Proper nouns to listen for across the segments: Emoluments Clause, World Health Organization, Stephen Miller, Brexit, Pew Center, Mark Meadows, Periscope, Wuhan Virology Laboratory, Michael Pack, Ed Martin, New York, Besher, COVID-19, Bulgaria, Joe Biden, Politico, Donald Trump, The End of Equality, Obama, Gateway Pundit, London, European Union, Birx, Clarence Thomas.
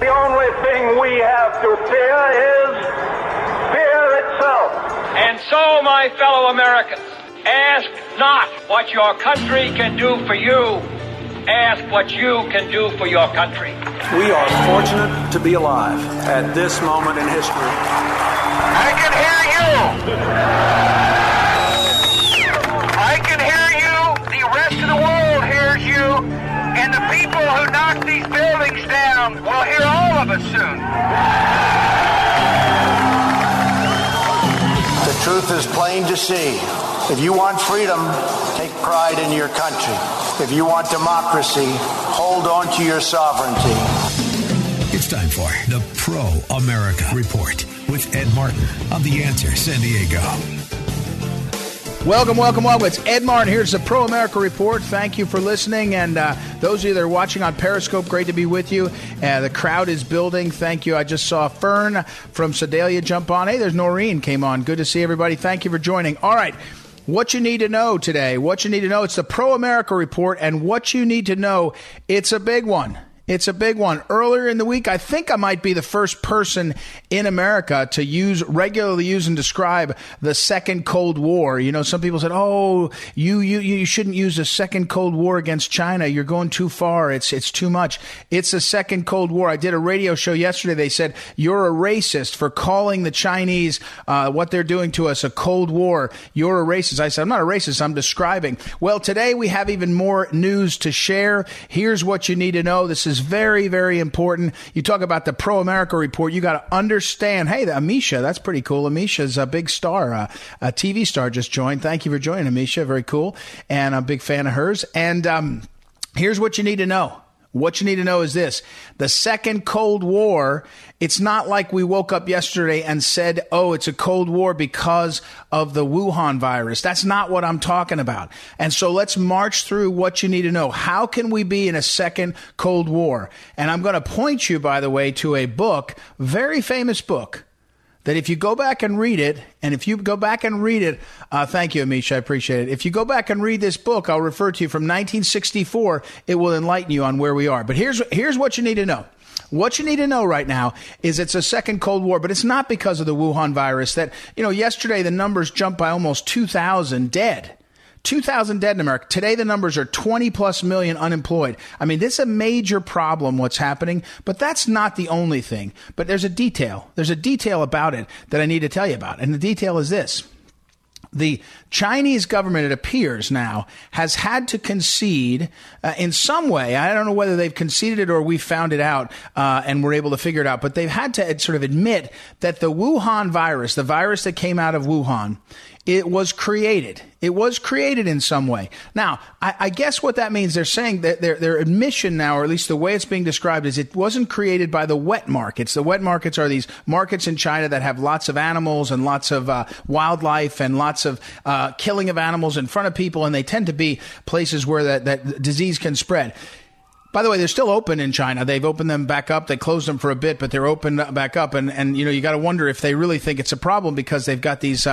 The only thing we have to fear is fear itself. And so, my fellow Americans, ask not what your country can do for you. Ask what you can do for your country. We are fortunate to be alive at this moment in history. I can hear you. I can hear you. The rest of the world hears you. And the people who knock these buildings down will hear all of us soon. The truth is plain to see. If you want freedom, take pride in your country. If you want democracy, hold on to your sovereignty. It's time for the Pro-America Report with Ed Martin on The Answer San Diego. Welcome, welcome, welcome. It's Ed Martin. Here's the Pro-America Report. Thank you for listening. And those of you that are watching on Periscope, great to be with you. The crowd is building. Thank you. I just saw Fern from Sedalia jump on. Hey, there's Noreen came on. Good to see everybody. Thank you for joining. All right. What you need to know today, what you need to know, it's the Pro-America Report. And what you need to know, it's a big one. It's a big one. Earlier in the week, I think I might be the first person in America to regularly use and describe the Second Cold War. You know, some people said, oh, you shouldn't use the Second Cold War against China. You're going too far. It's too much. It's a Second Cold War. I did a radio show yesterday. They said, you're a racist for calling the Chinese, what they're doing to us, a Cold War. You're a racist. I said, I'm not a racist. I'm describing. Well, today we have even more news to share. Here's what you need to know. This is very, very important. You talk about the Pro-America Report. You got to understand. Hey, Amisha, that's pretty cool. Amisha's a big star, a TV star just joined. Thank you for joining, Amisha. Very cool. And I'm a big fan of hers. And here's what you need to know. What you need to know is this. The Second Cold War, it's not like we woke up yesterday and said, oh, it's a Cold War because of the Wuhan virus. That's not what I'm talking about. And so let's march through what you need to know. How can we be in a second Cold War? And I'm going to point you, by the way, to a book, very famous book, that if you go back and read it, and if you go back and read it, thank you, Amisha, I appreciate it. If you go back and read this book, I'll refer to you from 1964, it will enlighten you on where we are. But here's what you need to know. What you need to know right now is it's a second Cold War, but it's not because of the Wuhan virus that, you know, yesterday the numbers jumped by almost 2,000 dead. 2,000 dead in America. Today, the numbers are 20 plus million unemployed. I mean, this is a major problem, what's happening, but that's not the only thing. But there's a detail. There's a detail about it that I need to tell you about. And the detail is this. The Chinese government, it appears now, has had to concede in some way. I don't know whether they've conceded it or we found it out and were able to figure it out. But they've had to sort of admit that the Wuhan virus, the virus that came out of Wuhan, it was created. It was created in some way. Now, I guess what that means, they're saying that their admission now, or at least the way it's being described, is it wasn't created by the wet markets. The wet markets are these markets in China that have lots of animals and lots of wildlife and lots of killing of animals in front of people, and they tend to be places where that disease can spread. By the way, they're still open in China. They've opened them back up. They closed them for a bit, but they're open back up. And you know, you got to wonder if they really think it's a problem because they've got these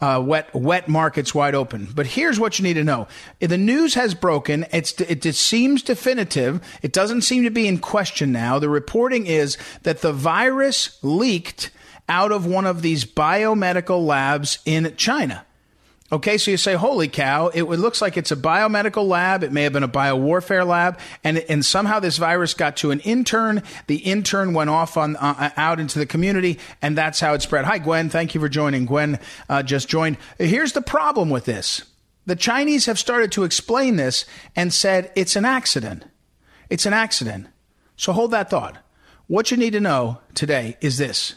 wet markets wide open. But here's what you need to know. The news has broken. It seems definitive. It doesn't seem to be in question now. The reporting is that the virus leaked out of one of these biomedical labs in China. Okay, so you say, holy cow, it looks like it's a biomedical lab. It may have been a biowarfare lab. And somehow this virus got to an intern. The intern went off out into the community, and that's how it spread. Hi, Gwen. Thank you for joining. Gwen just joined. Here's the problem with this. The Chinese have started to explain this and said it's an accident. It's an accident. So hold that thought. What you need to know today is this.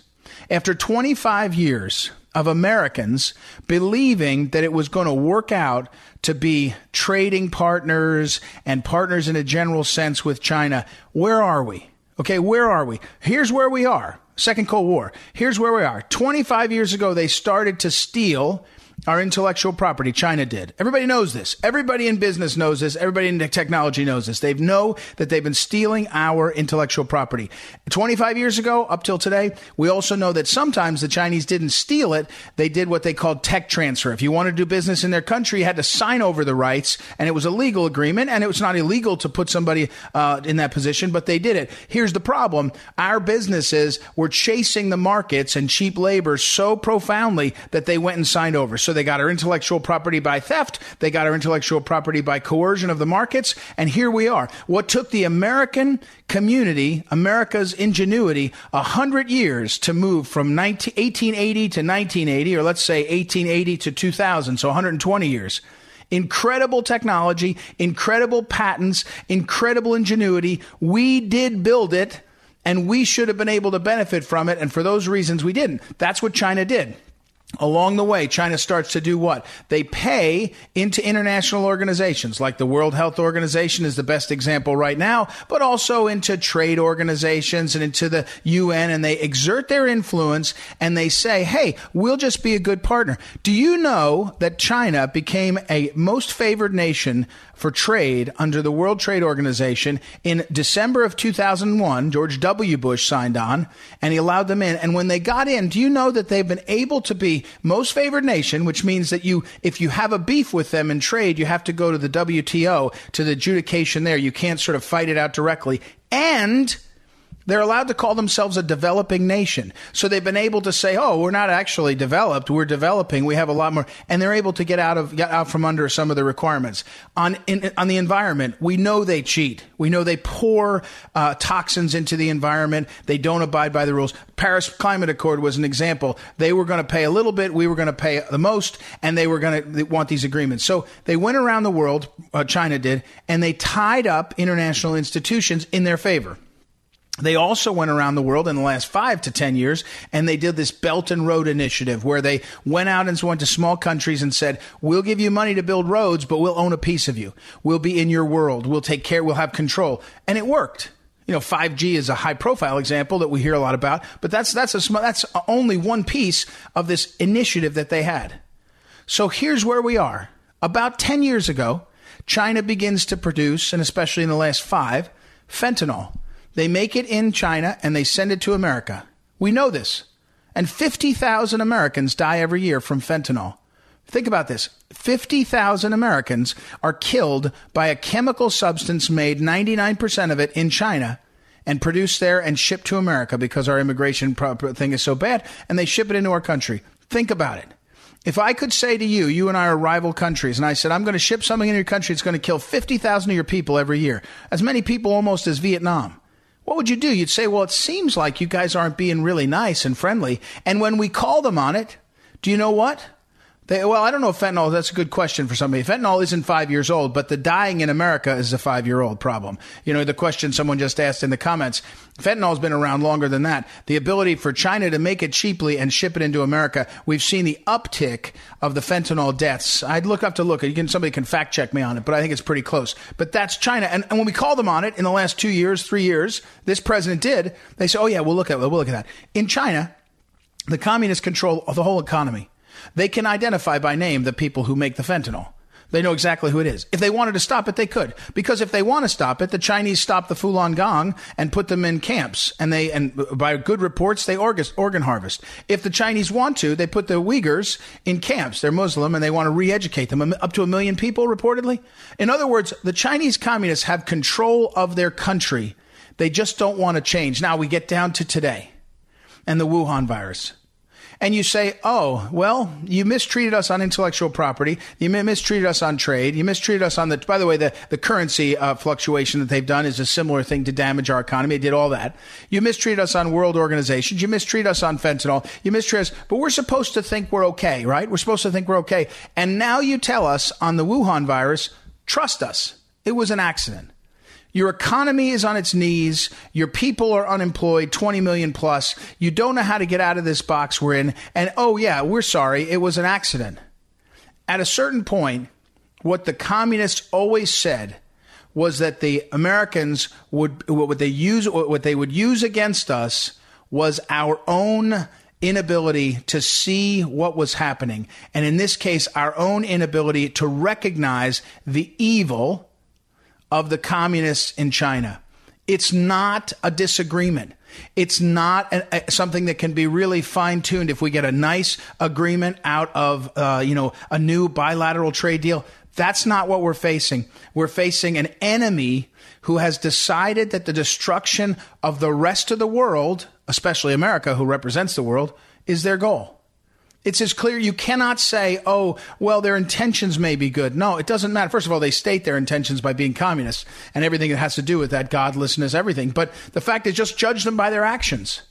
After 25 years of Americans believing that it was going to work out to be trading partners and partners in a general sense with China, where are we? Okay, where are we? Here's where we are. Second Cold War. Here's where we are. 25 years ago, they started to steal our intellectual property. China did. Everybody knows this. Everybody in business knows this. Everybody in technology knows this. They know that they've been stealing our intellectual property. 25 years ago, up till today, we also know that sometimes the Chinese didn't steal it. They did what they called tech transfer. If you wanted to do business in their country, you had to sign over the rights, and it was a legal agreement, and it was not illegal to put somebody in that position, but they did it. Here's the problem. Our businesses were chasing the markets and cheap labor so profoundly that they went and signed over. So they got our intellectual property by theft. They got our intellectual property by coercion of the markets. And here we are. What took the American community, America's ingenuity, 100 years to move from 1880 to 1980, or let's say 1880 to 2000, so 120 years. Incredible technology, incredible patents, incredible ingenuity. We did build it, and we should have been able to benefit from it. And for those reasons, we didn't. That's what China did. Along the way, China starts to do what? They pay into international organizations, like the World Health Organization is the best example right now, but also into trade organizations and into the UN, and they exert their influence, and they say, hey, we'll just be a good partner. Do you know that China became a most favored nation for trade under the World Trade Organization in December of 2001? George W. Bush signed on, and he allowed them in. And when they got in, do you know that they've been able to be most favored nation, which means that you, if you have a beef with them in trade, you have to go to the WTO, to the adjudication there. You can't sort of fight it out directly. And they're allowed to call themselves a developing nation. So they've been able to say, oh, we're not actually developed. We're developing. We have a lot more. And they're able to get out from under some of the requirements. On the environment, we know they cheat. We know they pour toxins into the environment. They don't abide by the rules. Paris Climate Accord was an example. They were going to pay a little bit. We were going to pay the most. And they were going to want these agreements. So they went around the world, China did, and they tied up international institutions in their favor. They also went around the world in the last 5 to 10 years, and they did this Belt and Road Initiative, where they went out and went to small countries and said, we'll give you money to build roads, but we'll own a piece of you. We'll be in your world. We'll take care. We'll have control. And it worked. You know, 5G is a high profile example that we hear a lot about, but that's only one piece of this initiative that they had. So here's where we are. About 10 years ago, China begins to produce, and especially in the last 5, fentanyl. They make it in China and they send it to America. We know this. And 50,000 Americans die every year from fentanyl. Think about this. 50,000 Americans are killed by a chemical substance made 99% of it in China and produced there and shipped to America because our immigration thing is so bad, and they ship it into our country. Think about it. If I could say to you, you and I are rival countries, and I said, I'm going to ship something into your country, it's going to kill 50,000 of your people every year. As many people almost as Vietnam. What would you do? You'd say, well, it seems like you guys aren't being really nice and friendly. And when we call them on it, do you know what? Well, I don't know if fentanyl, that's a good question for somebody. Fentanyl isn't 5 years old, but the dying in America is a 5-year-old problem. You know, the question someone just asked in the comments, fentanyl's been around longer than that. The ability for China to make it cheaply and ship it into America, we've seen the uptick of the fentanyl deaths. I'd have to look. Somebody can fact check me on it, but I think it's pretty close. But that's China. And when we call them on it in the last 2 years, 3 years, this president did, they say, oh yeah, we'll look at that. In China, the communists control the whole economy. They can identify by name the people who make the fentanyl. They know exactly who it is. If they wanted to stop it, they could. Because if they want to stop it, the Chinese stopped the Falun Gong and put them in camps. And by good reports, they organ harvest. If the Chinese want to, they put the Uyghurs in camps. They're Muslim, and they want to re-educate them. Up to 1 million people, reportedly. In other words, the Chinese communists have control of their country. They just don't want to change. Now we get down to today and the Wuhan virus. And you say, oh, well, you mistreated us on intellectual property. You mistreated us on trade. You mistreated us on by the way, the currency fluctuation that they've done is a similar thing to damage our economy. It did all that. You mistreated us on world organizations. You mistreated us on fentanyl. You mistreated us. But we're supposed to think we're okay, right? We're supposed to think we're okay. And now you tell us on the Wuhan virus, trust us. It was an accident. Your economy is on its knees. Your people are unemployed, 20 million plus. You don't know how to get out of this box we're in. And, oh, yeah, we're sorry. It was an accident. At a certain point, what the communists always said was that the Americans would what they would use against us was our own inability to see what was happening, and in this case, our own inability to recognize the evil of the communists in China. It's not a disagreement. It's not something that can be really fine-tuned if we get a nice agreement out of a new bilateral trade deal. That's not what we're facing. We're facing an enemy who has decided that the destruction of the rest of the world, especially America, who represents the world, is their goal. It's as clear. You cannot say, oh, well, their intentions may be good. No, it doesn't matter. First of all, they state their intentions by being communists and everything that has to do with that, godlessness, everything. But the fact is, just judge them by their actions.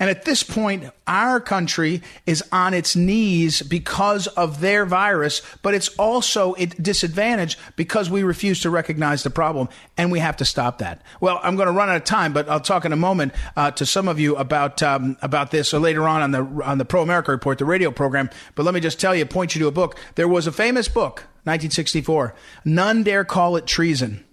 And at this point, our country is on its knees because of their virus, but it's also a disadvantage because we refuse to recognize the problem, and we have to stop that. Well, I'm going to run out of time, but I'll talk in a moment to some of you about this or later on the Pro America Report, the radio program. But let me just tell you, point you to a book. There was a famous book, 1964, None Dare Call It Treason,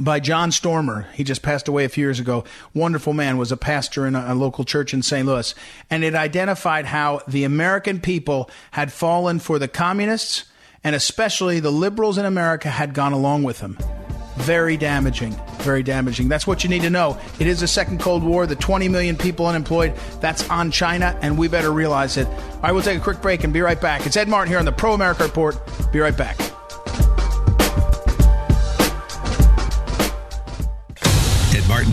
by John Stormer. He just passed away a few years ago. Wonderful man, was a pastor in a local church in St. Louis. And it identified how the American people had fallen for the communists, and especially the liberals in America had gone along with them. Very damaging, very damaging. That's what you need to know. It is the second Cold War, the 20 million people unemployed. That's on China, and we better realize it. All right, we'll take a quick break and be right back. It's Ed Martin here on the Pro America Report. Be right back. Martin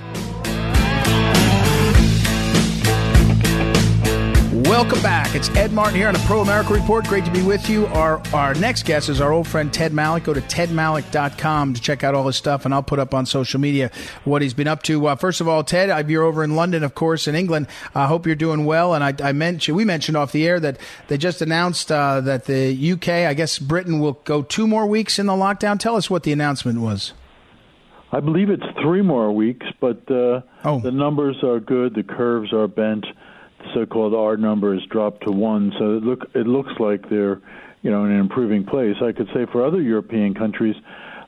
Welcome back. It's Ed Martin here on the Pro America Report. Great to be with you. Our next guest is our old friend Ted Malloch. Go to tedmalloch.com to check out all his stuff, and I'll put up on social media what he's been up to. First of all, Ted, you're over in London, of course, in England. I hope you're doing well. And we mentioned off the air that they just announced that the UK, I guess Britain, will go 2 more weeks in the lockdown. Tell us what the announcement was. I believe it's 3 more weeks, but the numbers are good. The curves are bent. So-called R number is dropped to 1, so it looks like they're, in an improving place. I could say for other European countries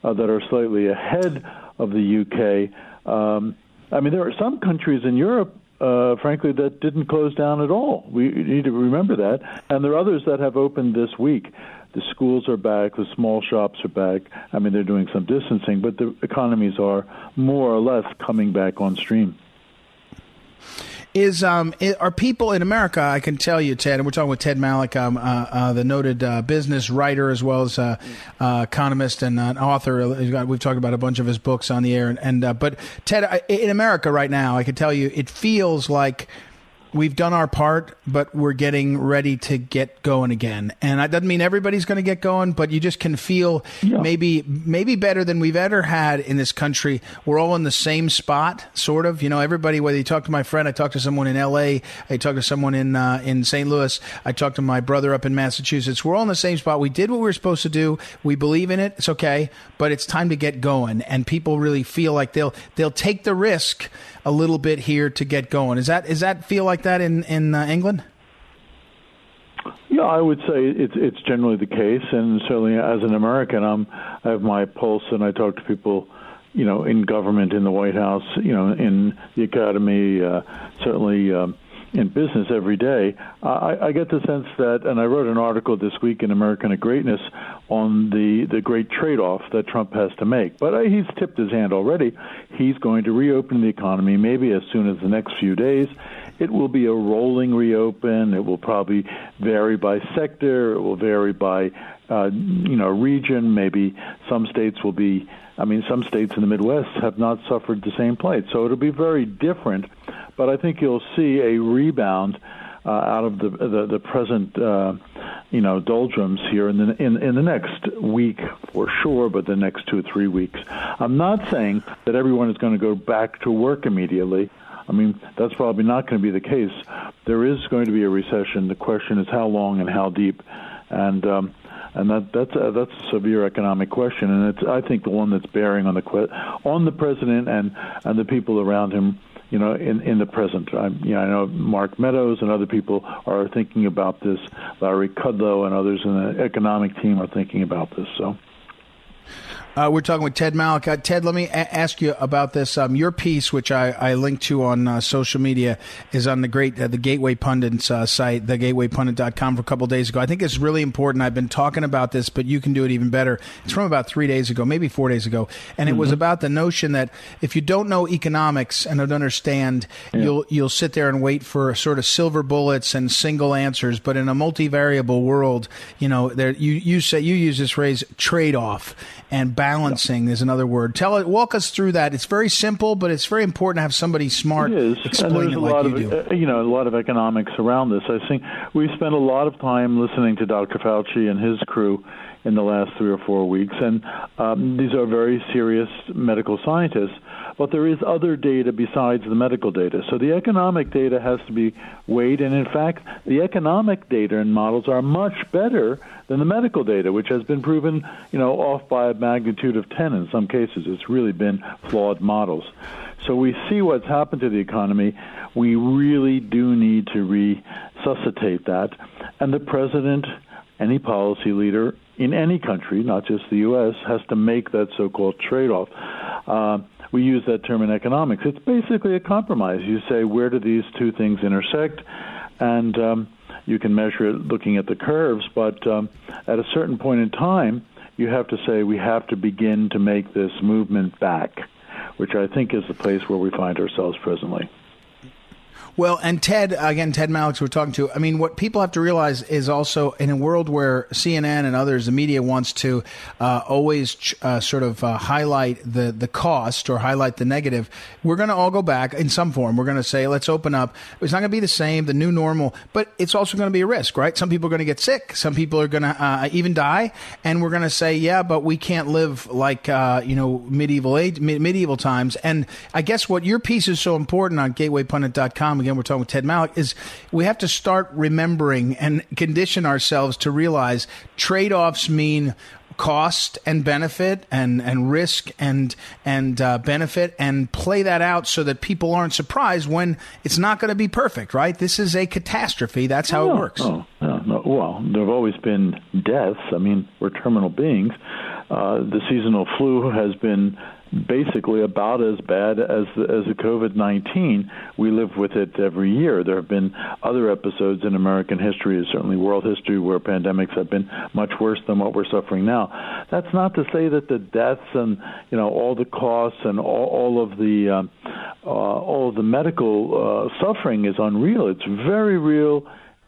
that are slightly ahead of the UK, there are some countries in Europe, frankly, that didn't close down at all. We need to remember that. And there are others that have opened this week. The schools are back. The small shops are back. They're doing some distancing, but the economies are more or less coming back on stream. Are people in America, I can tell you, Ted, and we're talking with Ted Malloch, the noted business writer as well as economist and an author. We've talked about a bunch of his books on the air. But Ted, in America right now, I can tell you, it feels like we've done our part, but we're getting ready to get going again. And that doesn't mean everybody's going to get going, but you just can feel maybe better than we've ever had in this country. We're all in the same spot, sort of. Everybody, whether you talk to my friend, I talked to someone in L.A., I talked to someone in St. Louis, I talked to my brother up in Massachusetts. We're all in the same spot. We did what we were supposed to do. We believe in it. It's okay. But it's time to get going. And people really feel like they'll take the risk a little bit here to get going. Is that feel like that in England? Yeah, I would say it's generally the case, and certainly as an American, I have my pulse, and I talk to people, in government, in the White House, in the academy, certainly in business every day. I get the sense that, and I wrote an article this week in American Greatness on the great trade-off that Trump has to make. But he's tipped his hand already. He's going to reopen the economy maybe as soon as the next few days. It will be a rolling reopen. It will probably vary by sector. It will vary by region. Maybe some states will be, some states in the Midwest have not suffered the same plight. So it'll be very different. But I think you'll see a rebound out of the present, doldrums here in the next week for sure, but the next 2 or 3 weeks. I'm not saying that everyone is going to go back to work immediately. That's probably not going to be the case. There is going to be a recession. The question is how long and how deep, and that's a severe economic question, and it's, I think, the one that's bearing on the president and the people around him, you know, in the present. I know Mark Meadows and other people are thinking about this. Larry Kudlow and others in the economic team are thinking about this. So. We're talking with Ted Malloch. Ted, let me ask you about this. Your piece, which I linked to on social media, is on the great the Gateway Pundit's site, thegatewaypundit.com, for a couple of days ago. I think it's really important. I've been talking about this, but you can do it even better. It's from about 3 days ago, maybe 4 days ago, and it was about the notion that if you don't know economics and don't understand, you'll sit there and wait for sort of silver bullets and single answers. But in a multivariable world, you know, there you say you use this phrase trade-off. And balancing is another word. Walk us through that. It's very simple, but it's very important to have somebody smart explain it like you do. You know, a lot of economics around this. I think we spent a lot of time listening to Dr. Fauci and his crew in the last 3 or 4 weeks, and these are very serious medical scientists. But there is other data besides the medical data. So the economic data has to be weighed. And, in fact, the economic data and models are much better than the medical data, which has been proven, you know, off by a magnitude of 10 in some cases. It's really been flawed models. So we see what's happened to the economy. We really do need to resuscitate that. And the president, any policy leader in any country, not just the U.S., has to make that so-called trade-off. We use that term in economics. It's basically a compromise. You say, where do these two things intersect? And you can measure it looking at the curves, but at a certain point in time, you have to say, we have to begin to make this movement back, which I think is the place where we find ourselves presently. Well, and Ted Malloch, we're talking to, I mean, what people have to realize is also in a world where CNN and others, the media wants to always highlight the cost or highlight the negative, we're going to all go back in some form. We're going to say, let's open up. It's not going to be the same, the new normal, but it's also going to be a risk, right? Some people are going to get sick. Some people are going to even die. And we're going to say, yeah, but we can't live like, medieval times. And I guess what your piece is so important on GatewayPundit.com, again, we're talking with Ted Malloch, is we have to start remembering and condition ourselves to realize trade-offs mean cost and benefit and risk and benefit, and play that out so that people aren't surprised when it's not going to be perfect, right? This is a catastrophe. That's how it works. Well, there have always been deaths. I mean, we're terminal beings. The seasonal flu has been basically about as bad as the COVID-19. We live with it every year. There have been other episodes in American history, certainly world history, where pandemics have been much worse than what we're suffering now. That's not to say that the deaths and, you know, all the costs and all of the medical suffering is unreal. It's very real,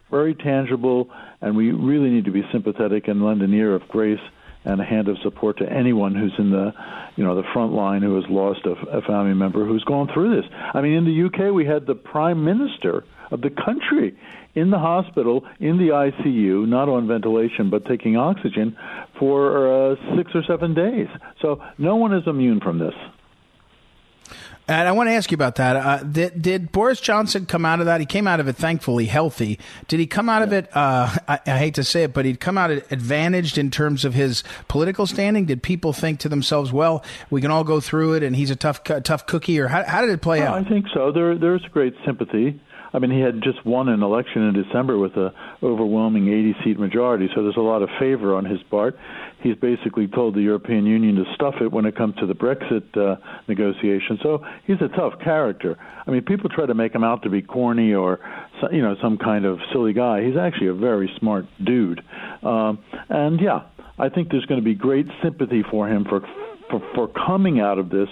very tangible, and we really need to be sympathetic and lend an ear of grace and a hand of support to anyone who's in the, you know, the front line, who has lost a family member who's gone through this. I mean, in the UK, we had the Prime Minister of the country in the hospital, in the ICU, not on ventilation, but taking oxygen for 6 or 7 days. So no one is immune from this. And I want to ask you about that. Did Boris Johnson come out of that? He came out of it, thankfully, healthy. Did he come out of it, I hate to say it, but he'd come out advantaged in terms of his political standing? Did people think to themselves, well, we can all go through it and he's a tough cookie? Or how did it play out? I think so. There's great sympathy. I mean, he had just won an election in December with an overwhelming 80-seat majority, so there's a lot of favor on his part. He's basically told the European Union to stuff it when it comes to the Brexit negotiations. So he's a tough character. I mean, people try to make him out to be corny or, you know, some kind of silly guy. He's actually a very smart dude. I think there's going to be great sympathy for him for coming out of this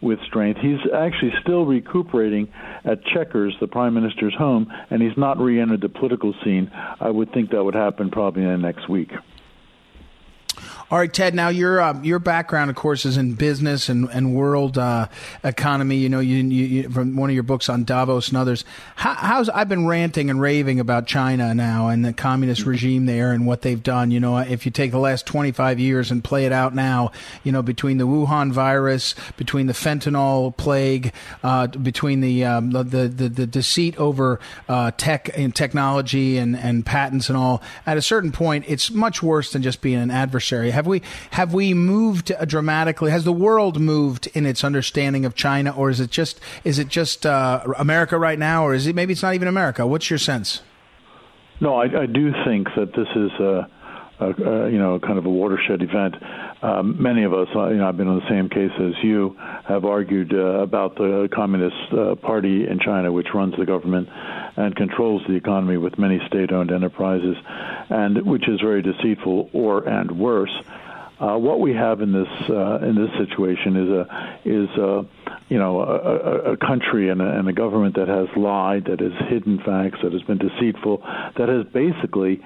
with strength. He's actually still recuperating at Chequers, the Prime Minister's home, and he's not re-entered the political scene. I would think that would happen probably in the next week. All right, Ted, now your background, of course, is in business and world economy. You know, you from one of your books on Davos and others. I've been ranting and raving about China now and the communist regime there and what they've done. You know, if you take the last 25 years and play it out now, you know, between the Wuhan virus, between the fentanyl plague, between the deceit over tech and technology and patents and all, at a certain point, it's much worse than just being an adversary. Have we moved dramatically? Has the world moved in its understanding of China, or is it just America right now, or is it maybe it's not even America? What's your sense? No, I do think that this is kind of a watershed event. Many of us, I've been on the same case as you, have argued about the Communist Party in China, which runs the government and controls the economy with many state-owned enterprises, and which is very deceitful, and worse. What we have in this situation is a country and a government that has lied, that has hidden facts, that has been deceitful, that has basically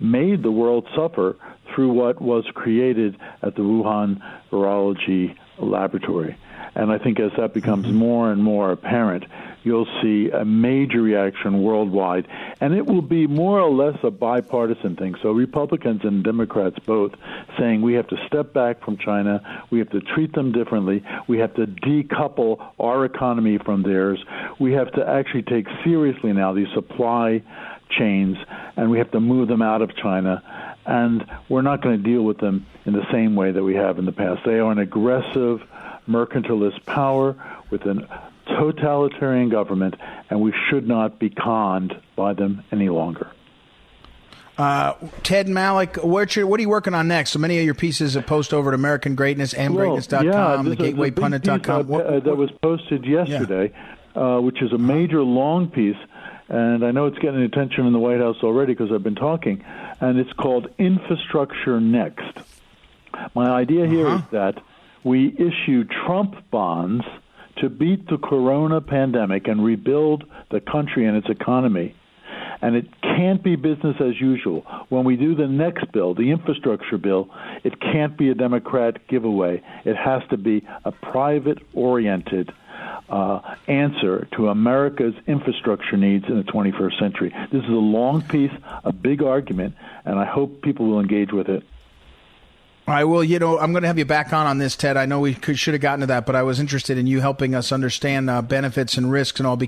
made the world suffer through what was created at the Wuhan virology laboratory. And I think as that becomes more and more apparent, you'll see a major reaction worldwide. And it will be more or less a bipartisan thing. So Republicans and Democrats both saying we have to step back from China. We have to treat them differently. We have to decouple our economy from theirs. We have to actually take seriously now the supply chains, and we have to move them out of China, and we're not going to deal with them in the same way that we have in the past. They are an aggressive, mercantilist power with a totalitarian government, and we should not be conned by them any longer. Ted Malloch, what are you working on next? So many of your pieces are posted over at American Greatness and Greatness.com, thegatewaypundit.com. That was posted yesterday, which is a major long piece. And I know it's getting attention in the White House already because I've been talking, and it's called Infrastructure Next. My idea here is that we issue Trump bonds to beat the corona pandemic and rebuild the country and its economy. And it can't be business as usual. When we do the next bill, the infrastructure bill, it can't be a Democrat giveaway. It has to be a private-oriented answer to America's infrastructure needs in the 21st century. This is a long piece, a big argument, and I hope people will engage with it. I will. I'm going to have you back on this, Ted. I know we should have gotten to that, but I was interested in you helping us understand benefits and risks and all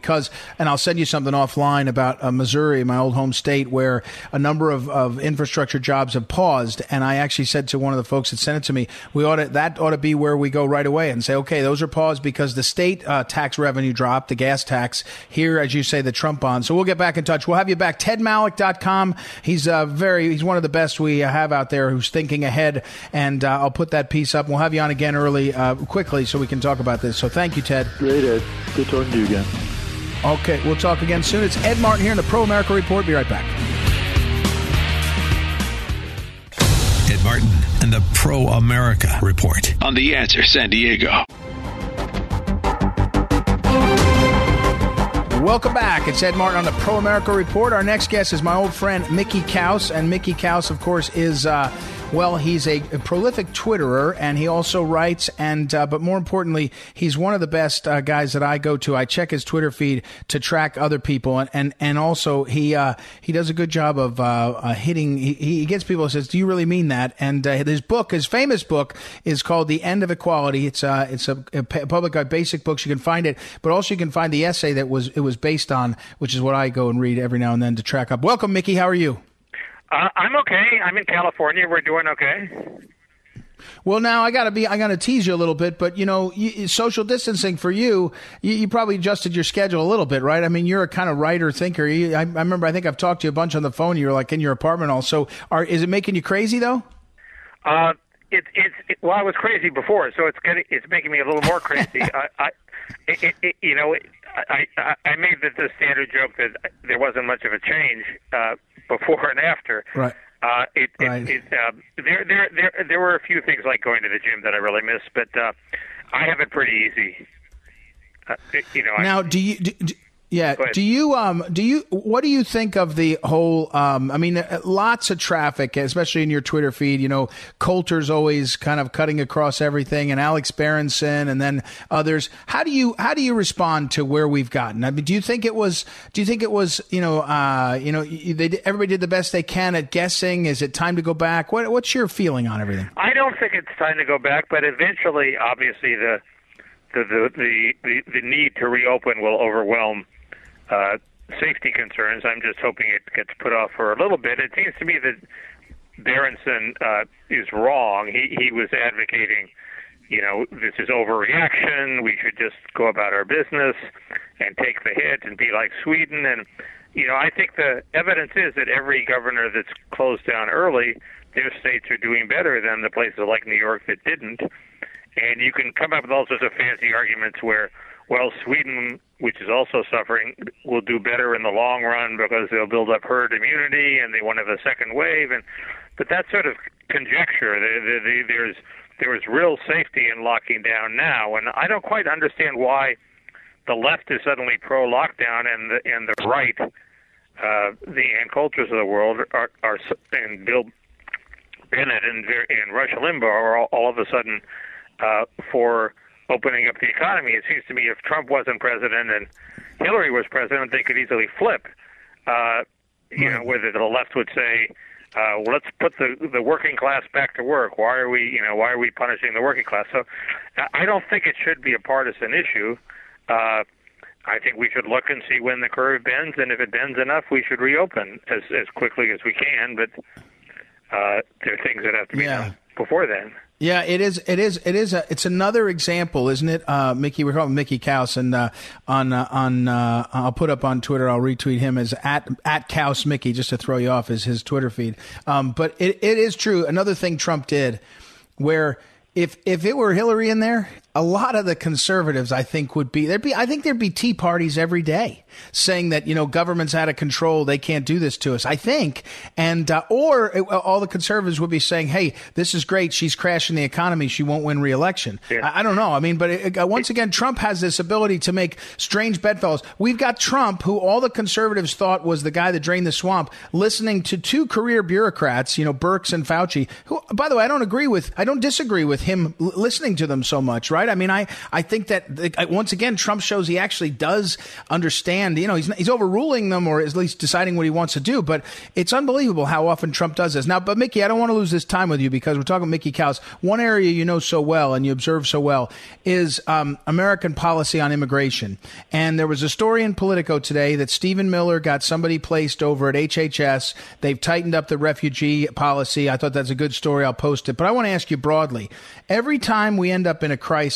and I'll send you something offline about Missouri, my old home state, where a number of infrastructure jobs have paused. And I actually said to one of the folks that sent it to me, that ought to be where we go right away and say, okay, those are paused because the state tax revenue dropped, the gas tax here, as you say, the Trump bond. So we'll get back in touch. We'll have you back. TedMalloch.com. He's one of the best we have out there who's thinking ahead. And I'll put that piece up. We'll have you on again quickly so we can talk about this. So thank you, Ted. Great, Ed. Good talking to you again. Okay, we'll talk again soon. It's Ed Martin here in the Pro-America Report. Be right back. Ed Martin and the Pro-America Report on The Answer San Diego. Welcome back. It's Ed Martin on the Pro-America Report. Our next guest is my old friend, Mickey Kaus. And Mickey Kaus, of course, is... he's a prolific Twitterer, and he also writes, but more importantly, he's one of the best guys that I go to. I check his Twitter feed to track other people, and also he does a good job of hitting. He gets people who says, "Do you really mean that?" And his famous book, is called "The End of Equality." It's a public basic books. You can find it, but also you can find the essay it was based on, which is what I go and read every now and then to track up. Welcome, Mickey. How are you? I'm okay. I'm in California. We're doing okay. Well, now I got to tease you a little bit, but social distancing for you probably adjusted your schedule a little bit, right? I mean, you're a kind of writer thinker. I remember, I think I've talked to you a bunch on the phone. You were like in your apartment also. Is it making you crazy though? I was crazy before, so it's making me a little more crazy. I made the standard joke that there wasn't much of a change before and after. Right. There were a few things like going to the gym that I really missed, but I have it pretty easy. Now, what do you think of the whole, lots of traffic, especially in your Twitter feed, Coulter's always kind of cutting across everything, and Alex Berenson, and then others. How do you respond to where we've gotten? I mean, do you think it was, everybody did the best they can at guessing. Is it time to go back? What's your feeling on everything? I don't think it's time to go back, but eventually, obviously, the need to reopen will overwhelm safety concerns. I'm just hoping it gets put off for a little bit. It seems to me that Berenson is wrong. He was advocating, you know, this is overreaction. We should just go about our business and take the hit and be like Sweden. And, you know, I think the evidence is that every governor that's closed down early, their states are doing better than the places like New York that didn't. And you can come up with all sorts of fancy arguments where, well, Sweden, which is also suffering, will do better in the long run because they'll build up herd immunity and they won't have a second wave. And but that's sort of conjecture. There is real safety in locking down now, and I don't quite understand why the left is suddenly pro-lockdown and the right, the Ann Coulters of the world, are and Bill Bennett and Rush Limbaugh are all of a sudden for opening up the economy. It seems to me if Trump wasn't president and Hillary was president, they could easily flip, you know, whether the left would say, well, let's put the working class back to work. Why are we punishing the working class? So I don't think it should be a partisan issue. I think we should look and see when the curve bends, and if it bends enough, we should reopen as quickly as we can. But there are things that have to be done before then. Yeah, it's another example, isn't it? Mickey, we're calling Mickey Kaus, and I'll put up on Twitter, I'll retweet him as at Kaus Mickey, just to throw you off, is his Twitter feed. But it is true. Another thing Trump did, where if it were Hillary in there, a lot of the conservatives, I think, there'd be tea parties every day saying that, you know, government's out of control. They can't do this to us, I think. And all the conservatives would be saying, hey, this is great. She's crashing the economy. She won't win re-election. Yeah. I don't know. I mean, but once again, Trump has this ability to make strange bedfellows. We've got Trump, who all the conservatives thought was the guy that drained the swamp, listening to two career bureaucrats, you know, Birx and Fauci, who, by the way, I don't disagree with him listening to them so much, right? I mean, I think that once again, Trump shows he actually does understand, you know, he's overruling them, or at least deciding what he wants to do. But it's unbelievable how often Trump does this. Now, but Mickey, I don't want to lose this time with you, because we're talking Mickey Kaus. One area you know so well and you observe so well is American policy on immigration. And there was a story in Politico today that Stephen Miller got somebody placed over at HHS. They've tightened up the refugee policy. I thought that's a good story. I'll post it. But I want to ask you broadly, every time we end up in a crisis,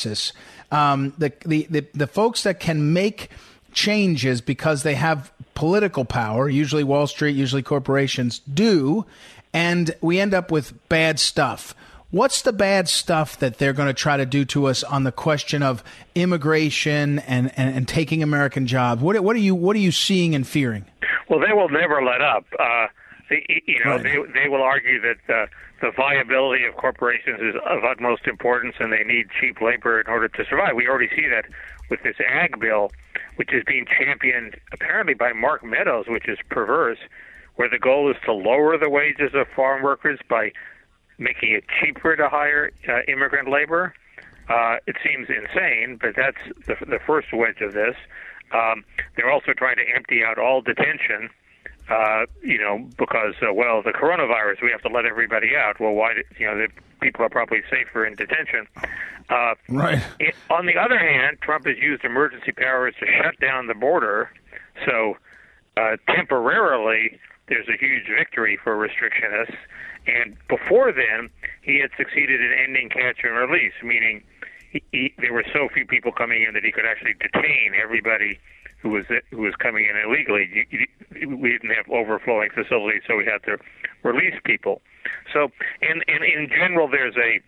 the folks that can make changes because they have political power, usually Wall Street, usually corporations do, and we end up with bad stuff. What's the bad stuff that they're going to try to do to us on the question of immigration and taking American jobs? What are you seeing and fearing? Well, they will never let up. They will argue that the viability of corporations is of utmost importance, and they need cheap labor in order to survive. We already see that with this ag bill, which is being championed apparently by Mark Meadows, which is perverse, where the goal is to lower the wages of farm workers by making it cheaper to hire immigrant labor. It seems insane, but that's the first wedge of this. They're also trying to empty out all detention. Because, well, the coronavirus, we have to let everybody out. Well, why? The people are probably safer in detention. Right. On the other hand, Trump has used emergency powers to shut down the border. So temporarily, there's a huge victory for restrictionists. And before then, he had succeeded in ending catch and release, meaning there were so few people coming in that he could actually detain everybody who was coming in illegally. We didn't have overflowing facilities, so we had to release people. So, and in general, there's a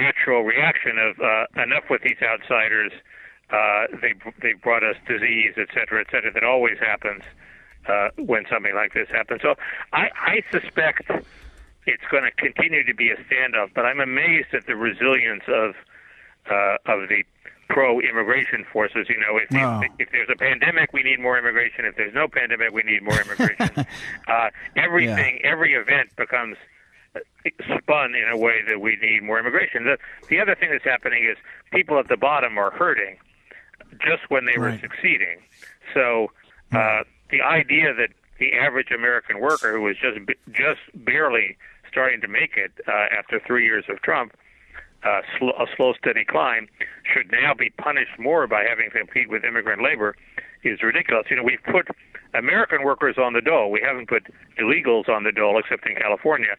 natural reaction of enough with these outsiders. They brought us disease, et cetera, that always happens when something like this happens. So I suspect it's going to continue to be a standoff, but I'm amazed at the resilience of the pro-immigration forces. You know, if there's a pandemic, we need more immigration. If there's no pandemic, we need more immigration. Every event becomes spun in a way that we need more immigration. The other thing that's happening is people at the bottom are hurting just when they were succeeding. So the idea that the average American worker who was just barely starting to make it after 3 years of Trump, a slow, steady climb, should now be punished more by having to compete with immigrant labor is ridiculous. You know, we've put American workers on the dole. We haven't put illegals on the dole except in California.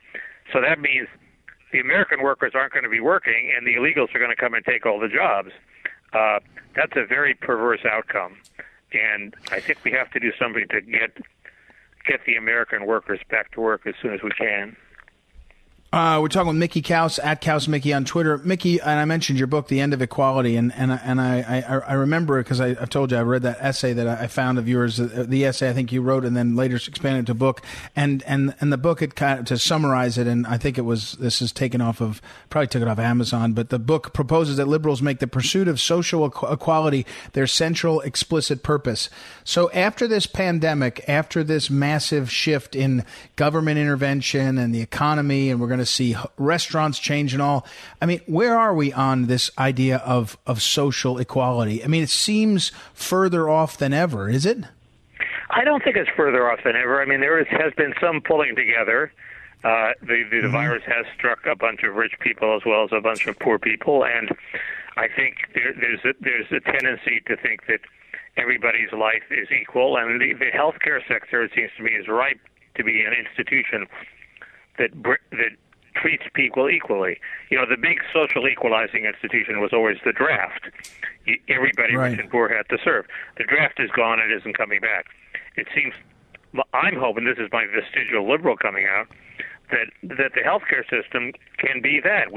So that means the American workers aren't going to be working, and the illegals are going to come and take all the jobs. That's a very perverse outcome. And I think we have to do something to get the American workers back to work as soon as we can. We're talking with Mickey Kaus, at Kaus Mickey on Twitter. Mickey, and I mentioned your book, The End of Equality, and I remember it because I've told you I read that essay that I found of yours, the essay I think you wrote and then later expanded to book. And the book, it kind of, to summarize it, and I think it was, this is taken off of, probably took it off Amazon, but the book proposes that liberals make the pursuit of social equality their central explicit purpose. So after this pandemic, after this massive shift in government intervention and the economy, and we're going to see restaurants change and all. I mean, where are we on this idea of social equality? I mean, it seems further off than ever, is it? I don't think it's further off than ever. I mean, has been some pulling together. The virus has struck a bunch of rich people as well as a bunch of poor people, and I think there's a tendency to think that everybody's life is equal, and the healthcare sector, it seems to me, is ripe to be an institution that treats people equally. You know, the big social equalizing institution was always the draft. Everybody, rich and poor, had to serve. The draft is gone. It isn't coming back. It seems, I'm hoping, this is my vestigial liberal coming out, that the healthcare system can be that.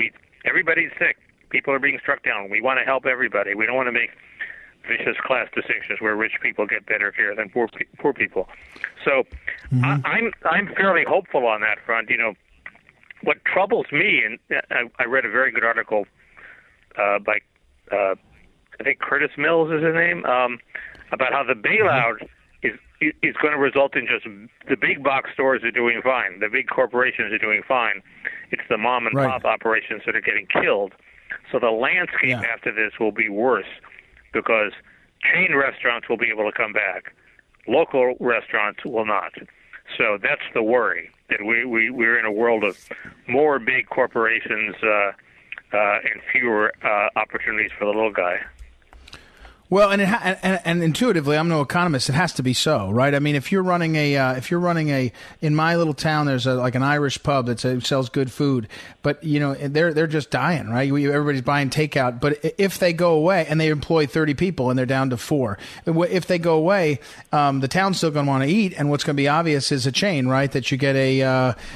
Everybody's sick. People are being struck down. We want to help everybody. We don't want to make vicious class distinctions where rich people get better care than poor people. So I'm fairly hopeful on that front. You know, what troubles me, and I read a very good article by I think Curtis Mills is his name, about how the bailout is going to result in just the big box stores are doing fine, the big corporations are doing fine. It's the mom and pop operations that are getting killed. So the landscape after this will be worse, because chain restaurants will be able to come back. Local restaurants will not. So that's the worry, that we're in a world of more big corporations and fewer opportunities for the little guy. Well, and intuitively, I'm no economist. It has to be so, right? I mean, if you're running a in my little town, there's like an Irish pub that sells good food, but you know they're just dying, right? Everybody's buying takeout. But if they go away, and they employ 30 people and they're down to 4, if they go away, the town's still going to want to eat, and what's going to be obvious is a chain, right? That you get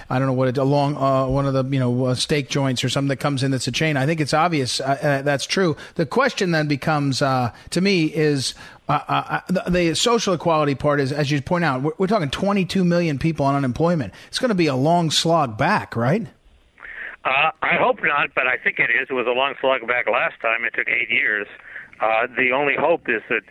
one of the steak joints or something that comes in that's a chain. I think it's obvious that's true. The question then becomes to me is the social equality part is, as you point out, we're talking 22 million people on unemployment. It's going to be a long slog back, right? I hope not, but I think it is. It was a long slog back last time. It took 8 years. The only hope is that,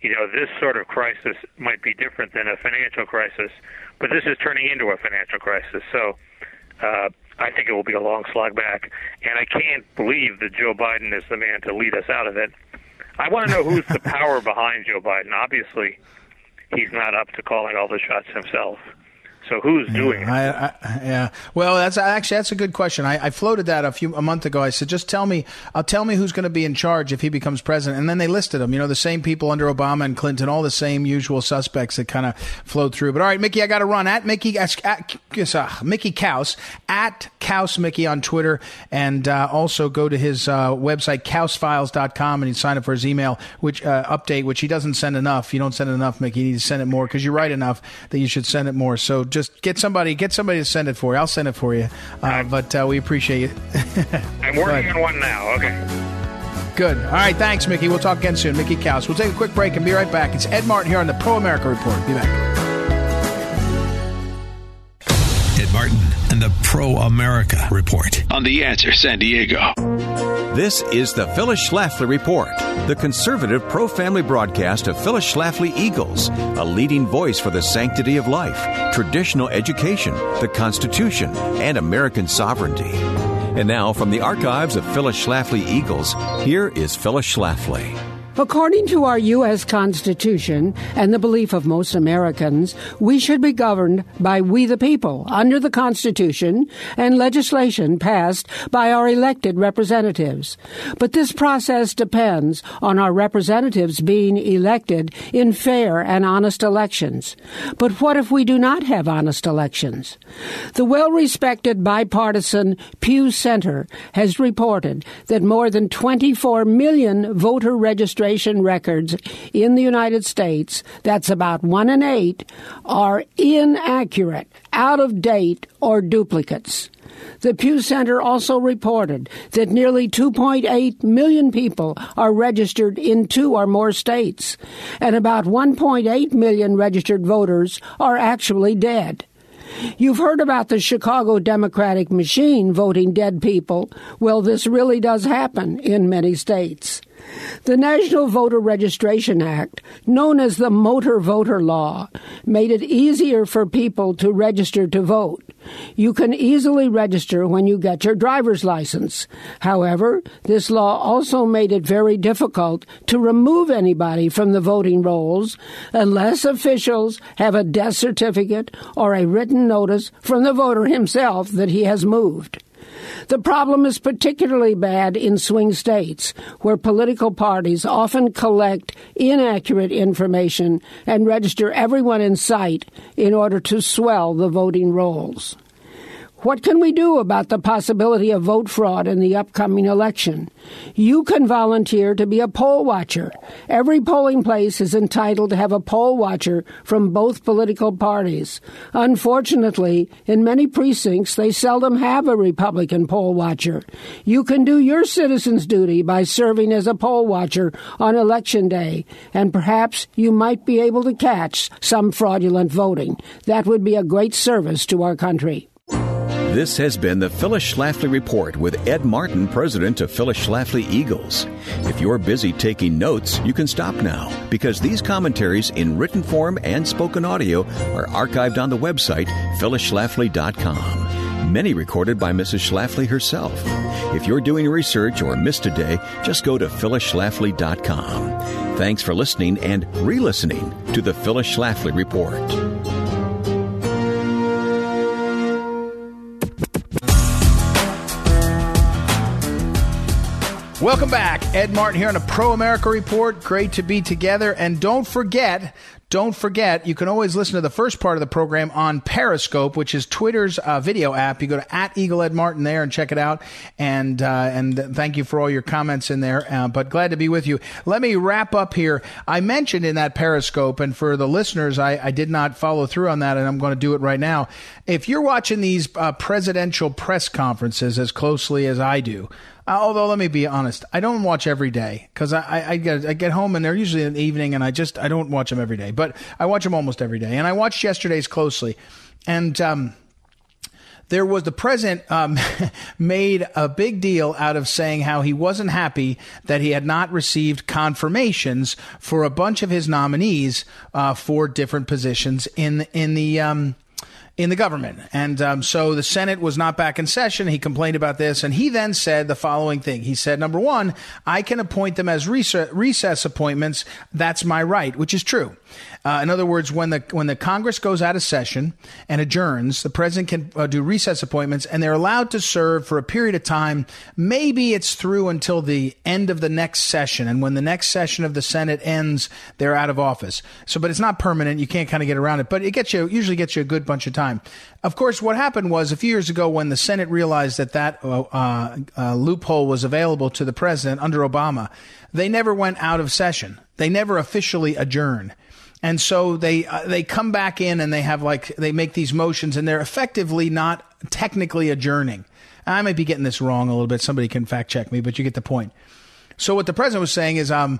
you know, this sort of crisis might be different than a financial crisis, but this is turning into a financial crisis. So I think it will be a long slog back, and I can't believe that Joe Biden is the man to lead us out of it. I want to know who's the power behind Joe Biden. Obviously, he's not up to calling all the shots himself. So who's doing it? Well, that's a good question. I floated that a month ago. I said, just tell me who's going to be in charge if he becomes president. And then they listed them. You know, the same people under Obama and Clinton, all the same usual suspects that kind of flowed through. But all right, Mickey, I got to run. At Mickey, Mickey Kaus, at Kaus Mickey on Twitter, and also go to his website, KausFiles.com, and you sign up for his email update, which he doesn't send enough. You don't send enough, Mickey. You need to send it more, because you write enough that you should send it more. So just get somebody to send it for you. I'll send it for you. But we appreciate it. I'm working on one now. Okay. Good. All right. Thanks, Mickey. We'll talk again soon. Mickey Kaus. We'll take a quick break and be right back. It's Ed Martin here on the Pro America Report. Be back. Ed Martin and the Pro America Report on The Answer San Diego. This is the Phyllis Schlafly Report, the conservative pro-family broadcast of Phyllis Schlafly Eagles, a leading voice for the sanctity of life, traditional education, the Constitution, and American sovereignty. And now, from the archives of Phyllis Schlafly Eagles, here is Phyllis Schlafly. According to our U.S. Constitution and the belief of most Americans, we should be governed by we the people under the Constitution and legislation passed by our elected representatives. But this process depends on our representatives being elected in fair and honest elections. But what if we do not have honest elections? The well-respected bipartisan Pew Center has reported that more than 24 million voter registration records in the United States, that's about 1 in 8, are inaccurate, out of date, or duplicates. The Pew Center also reported that nearly 2.8 million people are registered in 2 or more states, and about 1.8 million registered voters are actually dead. You've heard about the Chicago Democratic machine voting dead people. Well, this really does happen in many states. The National Voter Registration Act, known as the Motor Voter Law, made it easier for people to register to vote. You can easily register when you get your driver's license. However, this law also made it very difficult to remove anybody from the voting rolls unless officials have a death certificate or a written notice from the voter himself that he has moved. The problem is particularly bad in swing states, where political parties often collect inaccurate information and register everyone in sight in order to swell the voting rolls. What can we do about the possibility of vote fraud in the upcoming election? You can volunteer to be a poll watcher. Every polling place is entitled to have a poll watcher from both political parties. Unfortunately, in many precincts, they seldom have a Republican poll watcher. You can do your citizen's duty by serving as a poll watcher on Election Day, and perhaps you might be able to catch some fraudulent voting. That would be a great service to our country. This has been the Phyllis Schlafly Report with Ed Martin, president of Phyllis Schlafly Eagles. If you're busy taking notes, you can stop now, because these commentaries in written form and spoken audio are archived on the website phyllisschlafly.com. Many recorded by Mrs. Schlafly herself. If you're doing research or missed today, just go to phyllisschlafly.com. Thanks for listening and re-listening to the Phyllis Schlafly Report. Welcome back. Ed Martin here on a Pro-America Report. Great to be together. And don't forget, you can always listen to the first part of the program on Periscope, which is Twitter's video app. You go to @EagleEdMartin there and check it out. And thank you for all your comments in there. But glad to be with you. Let me wrap up here. I mentioned in that Periscope, and for the listeners, I did not follow through on that, and I'm going to do it right now. If you're watching these presidential press conferences as closely as I do, although, let me be honest, I don't watch every day, because I get home and they're usually in the evening, and I don't watch them every day, but I watch them almost every day. And I watched yesterday's closely, and there was the president made a big deal out of saying how he wasn't happy that he had not received confirmations for a bunch of his nominees for different positions in the government. And so the Senate was not back in session. He complained about this. And he then said the following thing. He said, number one, I can appoint them as recess appointments. That's my right, which is true. In other words, when the Congress goes out of session and adjourns, the president can do recess appointments, and they're allowed to serve for a period of time. Maybe it's through until the end of the next session. And when the next session of the Senate ends, they're out of office. So, but it's not permanent. You can't kind of get around it, but it usually gets you a good bunch of time. Of course, what happened was a few years ago when the Senate realized that loophole was available to the president under Obama, they never went out of session. They never officially adjourn. And so they come back in and they make these motions, and they're effectively not technically adjourning. I might be getting this wrong a little bit. Somebody can fact check me, but you get the point. So what the president was saying is, I'll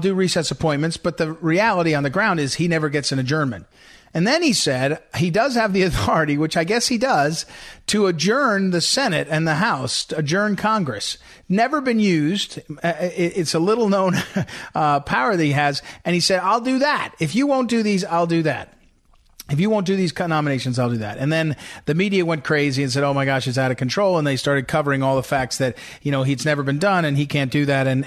do recess appointments, but the reality on the ground is he never gets an adjournment. And then he said he does have the authority, which I guess he does, to adjourn the Senate and the House, to adjourn Congress. Never been used. It's a little known power that he has. And he said, I'll do that. If you won't do these, I'll do that. If you won't do these nominations, I'll do that. And then the media went crazy and said, oh, my gosh, it's out of control. And they started covering all the facts that, you know, it's never been done and he can't do that. And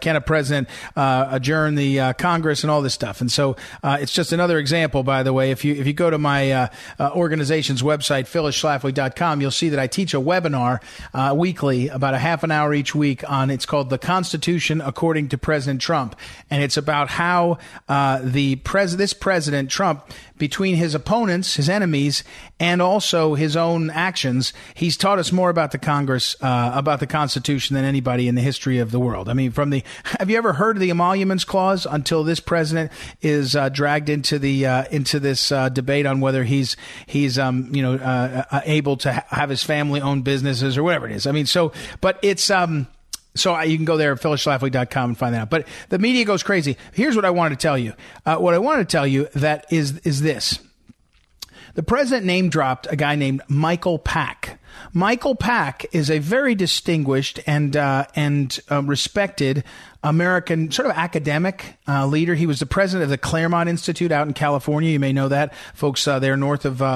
can a president adjourn the Congress and all this stuff? And so it's just another example, by the way. If you go to my organization's website, phyllisschlafly.com, you'll see that I teach a webinar weekly, about a half an hour each week on, it's called The Constitution According to President Trump. And it's about how this President Trump, between his opponents, his enemies, and also his own actions, he's taught us more about the Congress, about the Constitution than anybody in the history of the world. I mean, have you ever heard of the Emoluments Clause until this president is dragged into this debate on whether he's able to have his family own businesses or whatever it is. I mean, so you can go there at phyllisschlafly.com and find that out. But the media goes crazy. Here's what I wanted to tell you. What I wanted to tell you that is this. The president name dropped a guy named Michael Pack. Michael Pack is a very distinguished and respected American sort of academic leader. He was the president of the Claremont Institute out in California. You may know that, folks. They're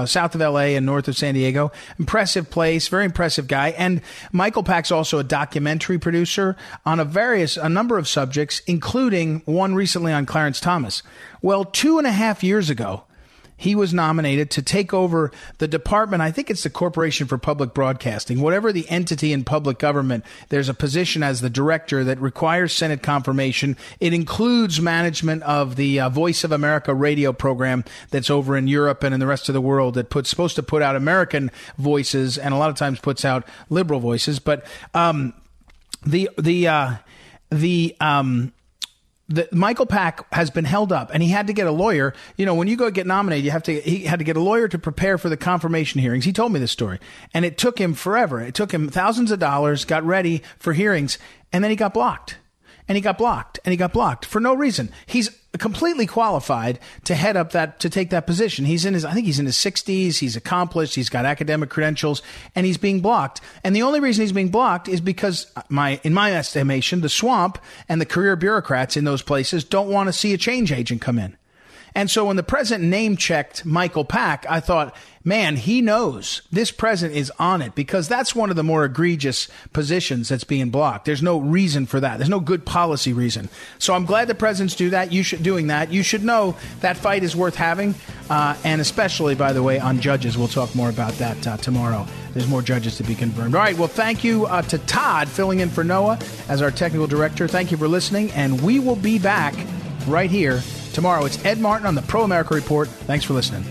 south of L.A. and north of San Diego. Impressive place, very impressive guy. And Michael Pack's also a documentary producer on a number of subjects, including one recently on Clarence Thomas. Well, 2.5 years ago, he was nominated to take over the department. I think it's the Corporation for Public Broadcasting, whatever the entity in public government. There's a position as the director that requires Senate confirmation. It includes management of the Voice of America radio program that's over in Europe and in the rest of the world that supposed to put out American voices and a lot of times puts out liberal voices. But Michael Pack has been held up, and he had to get a lawyer. You know, when you go get nominated, he had to get a lawyer to prepare for the confirmation hearings. He told me this story, and it took him forever. It took him thousands of dollars, got ready for hearings, and then he got blocked. And he got blocked, and he got blocked for no reason. He's completely qualified to head up to take that position. I think he's in his 60s. He's accomplished. He's got academic credentials, and he's being blocked. And the only reason he's being blocked is because in my estimation, the swamp and the career bureaucrats in those places don't want to see a change agent come in. And so when the president name checked Michael Pack, I thought, man, he knows this president is on it, because that's one of the more egregious positions that's being blocked. There's no reason for that. There's no good policy reason. So I'm glad the president's doing that. You should know that fight is worth having. And especially, by the way, on judges. We'll talk more about that tomorrow. There's more judges to be confirmed. All right. Well, thank you to Todd filling in for Noah as our technical director. Thank you for listening. And we will be back right here tomorrow. It's Ed Martin on the Pro America Report. Thanks for listening.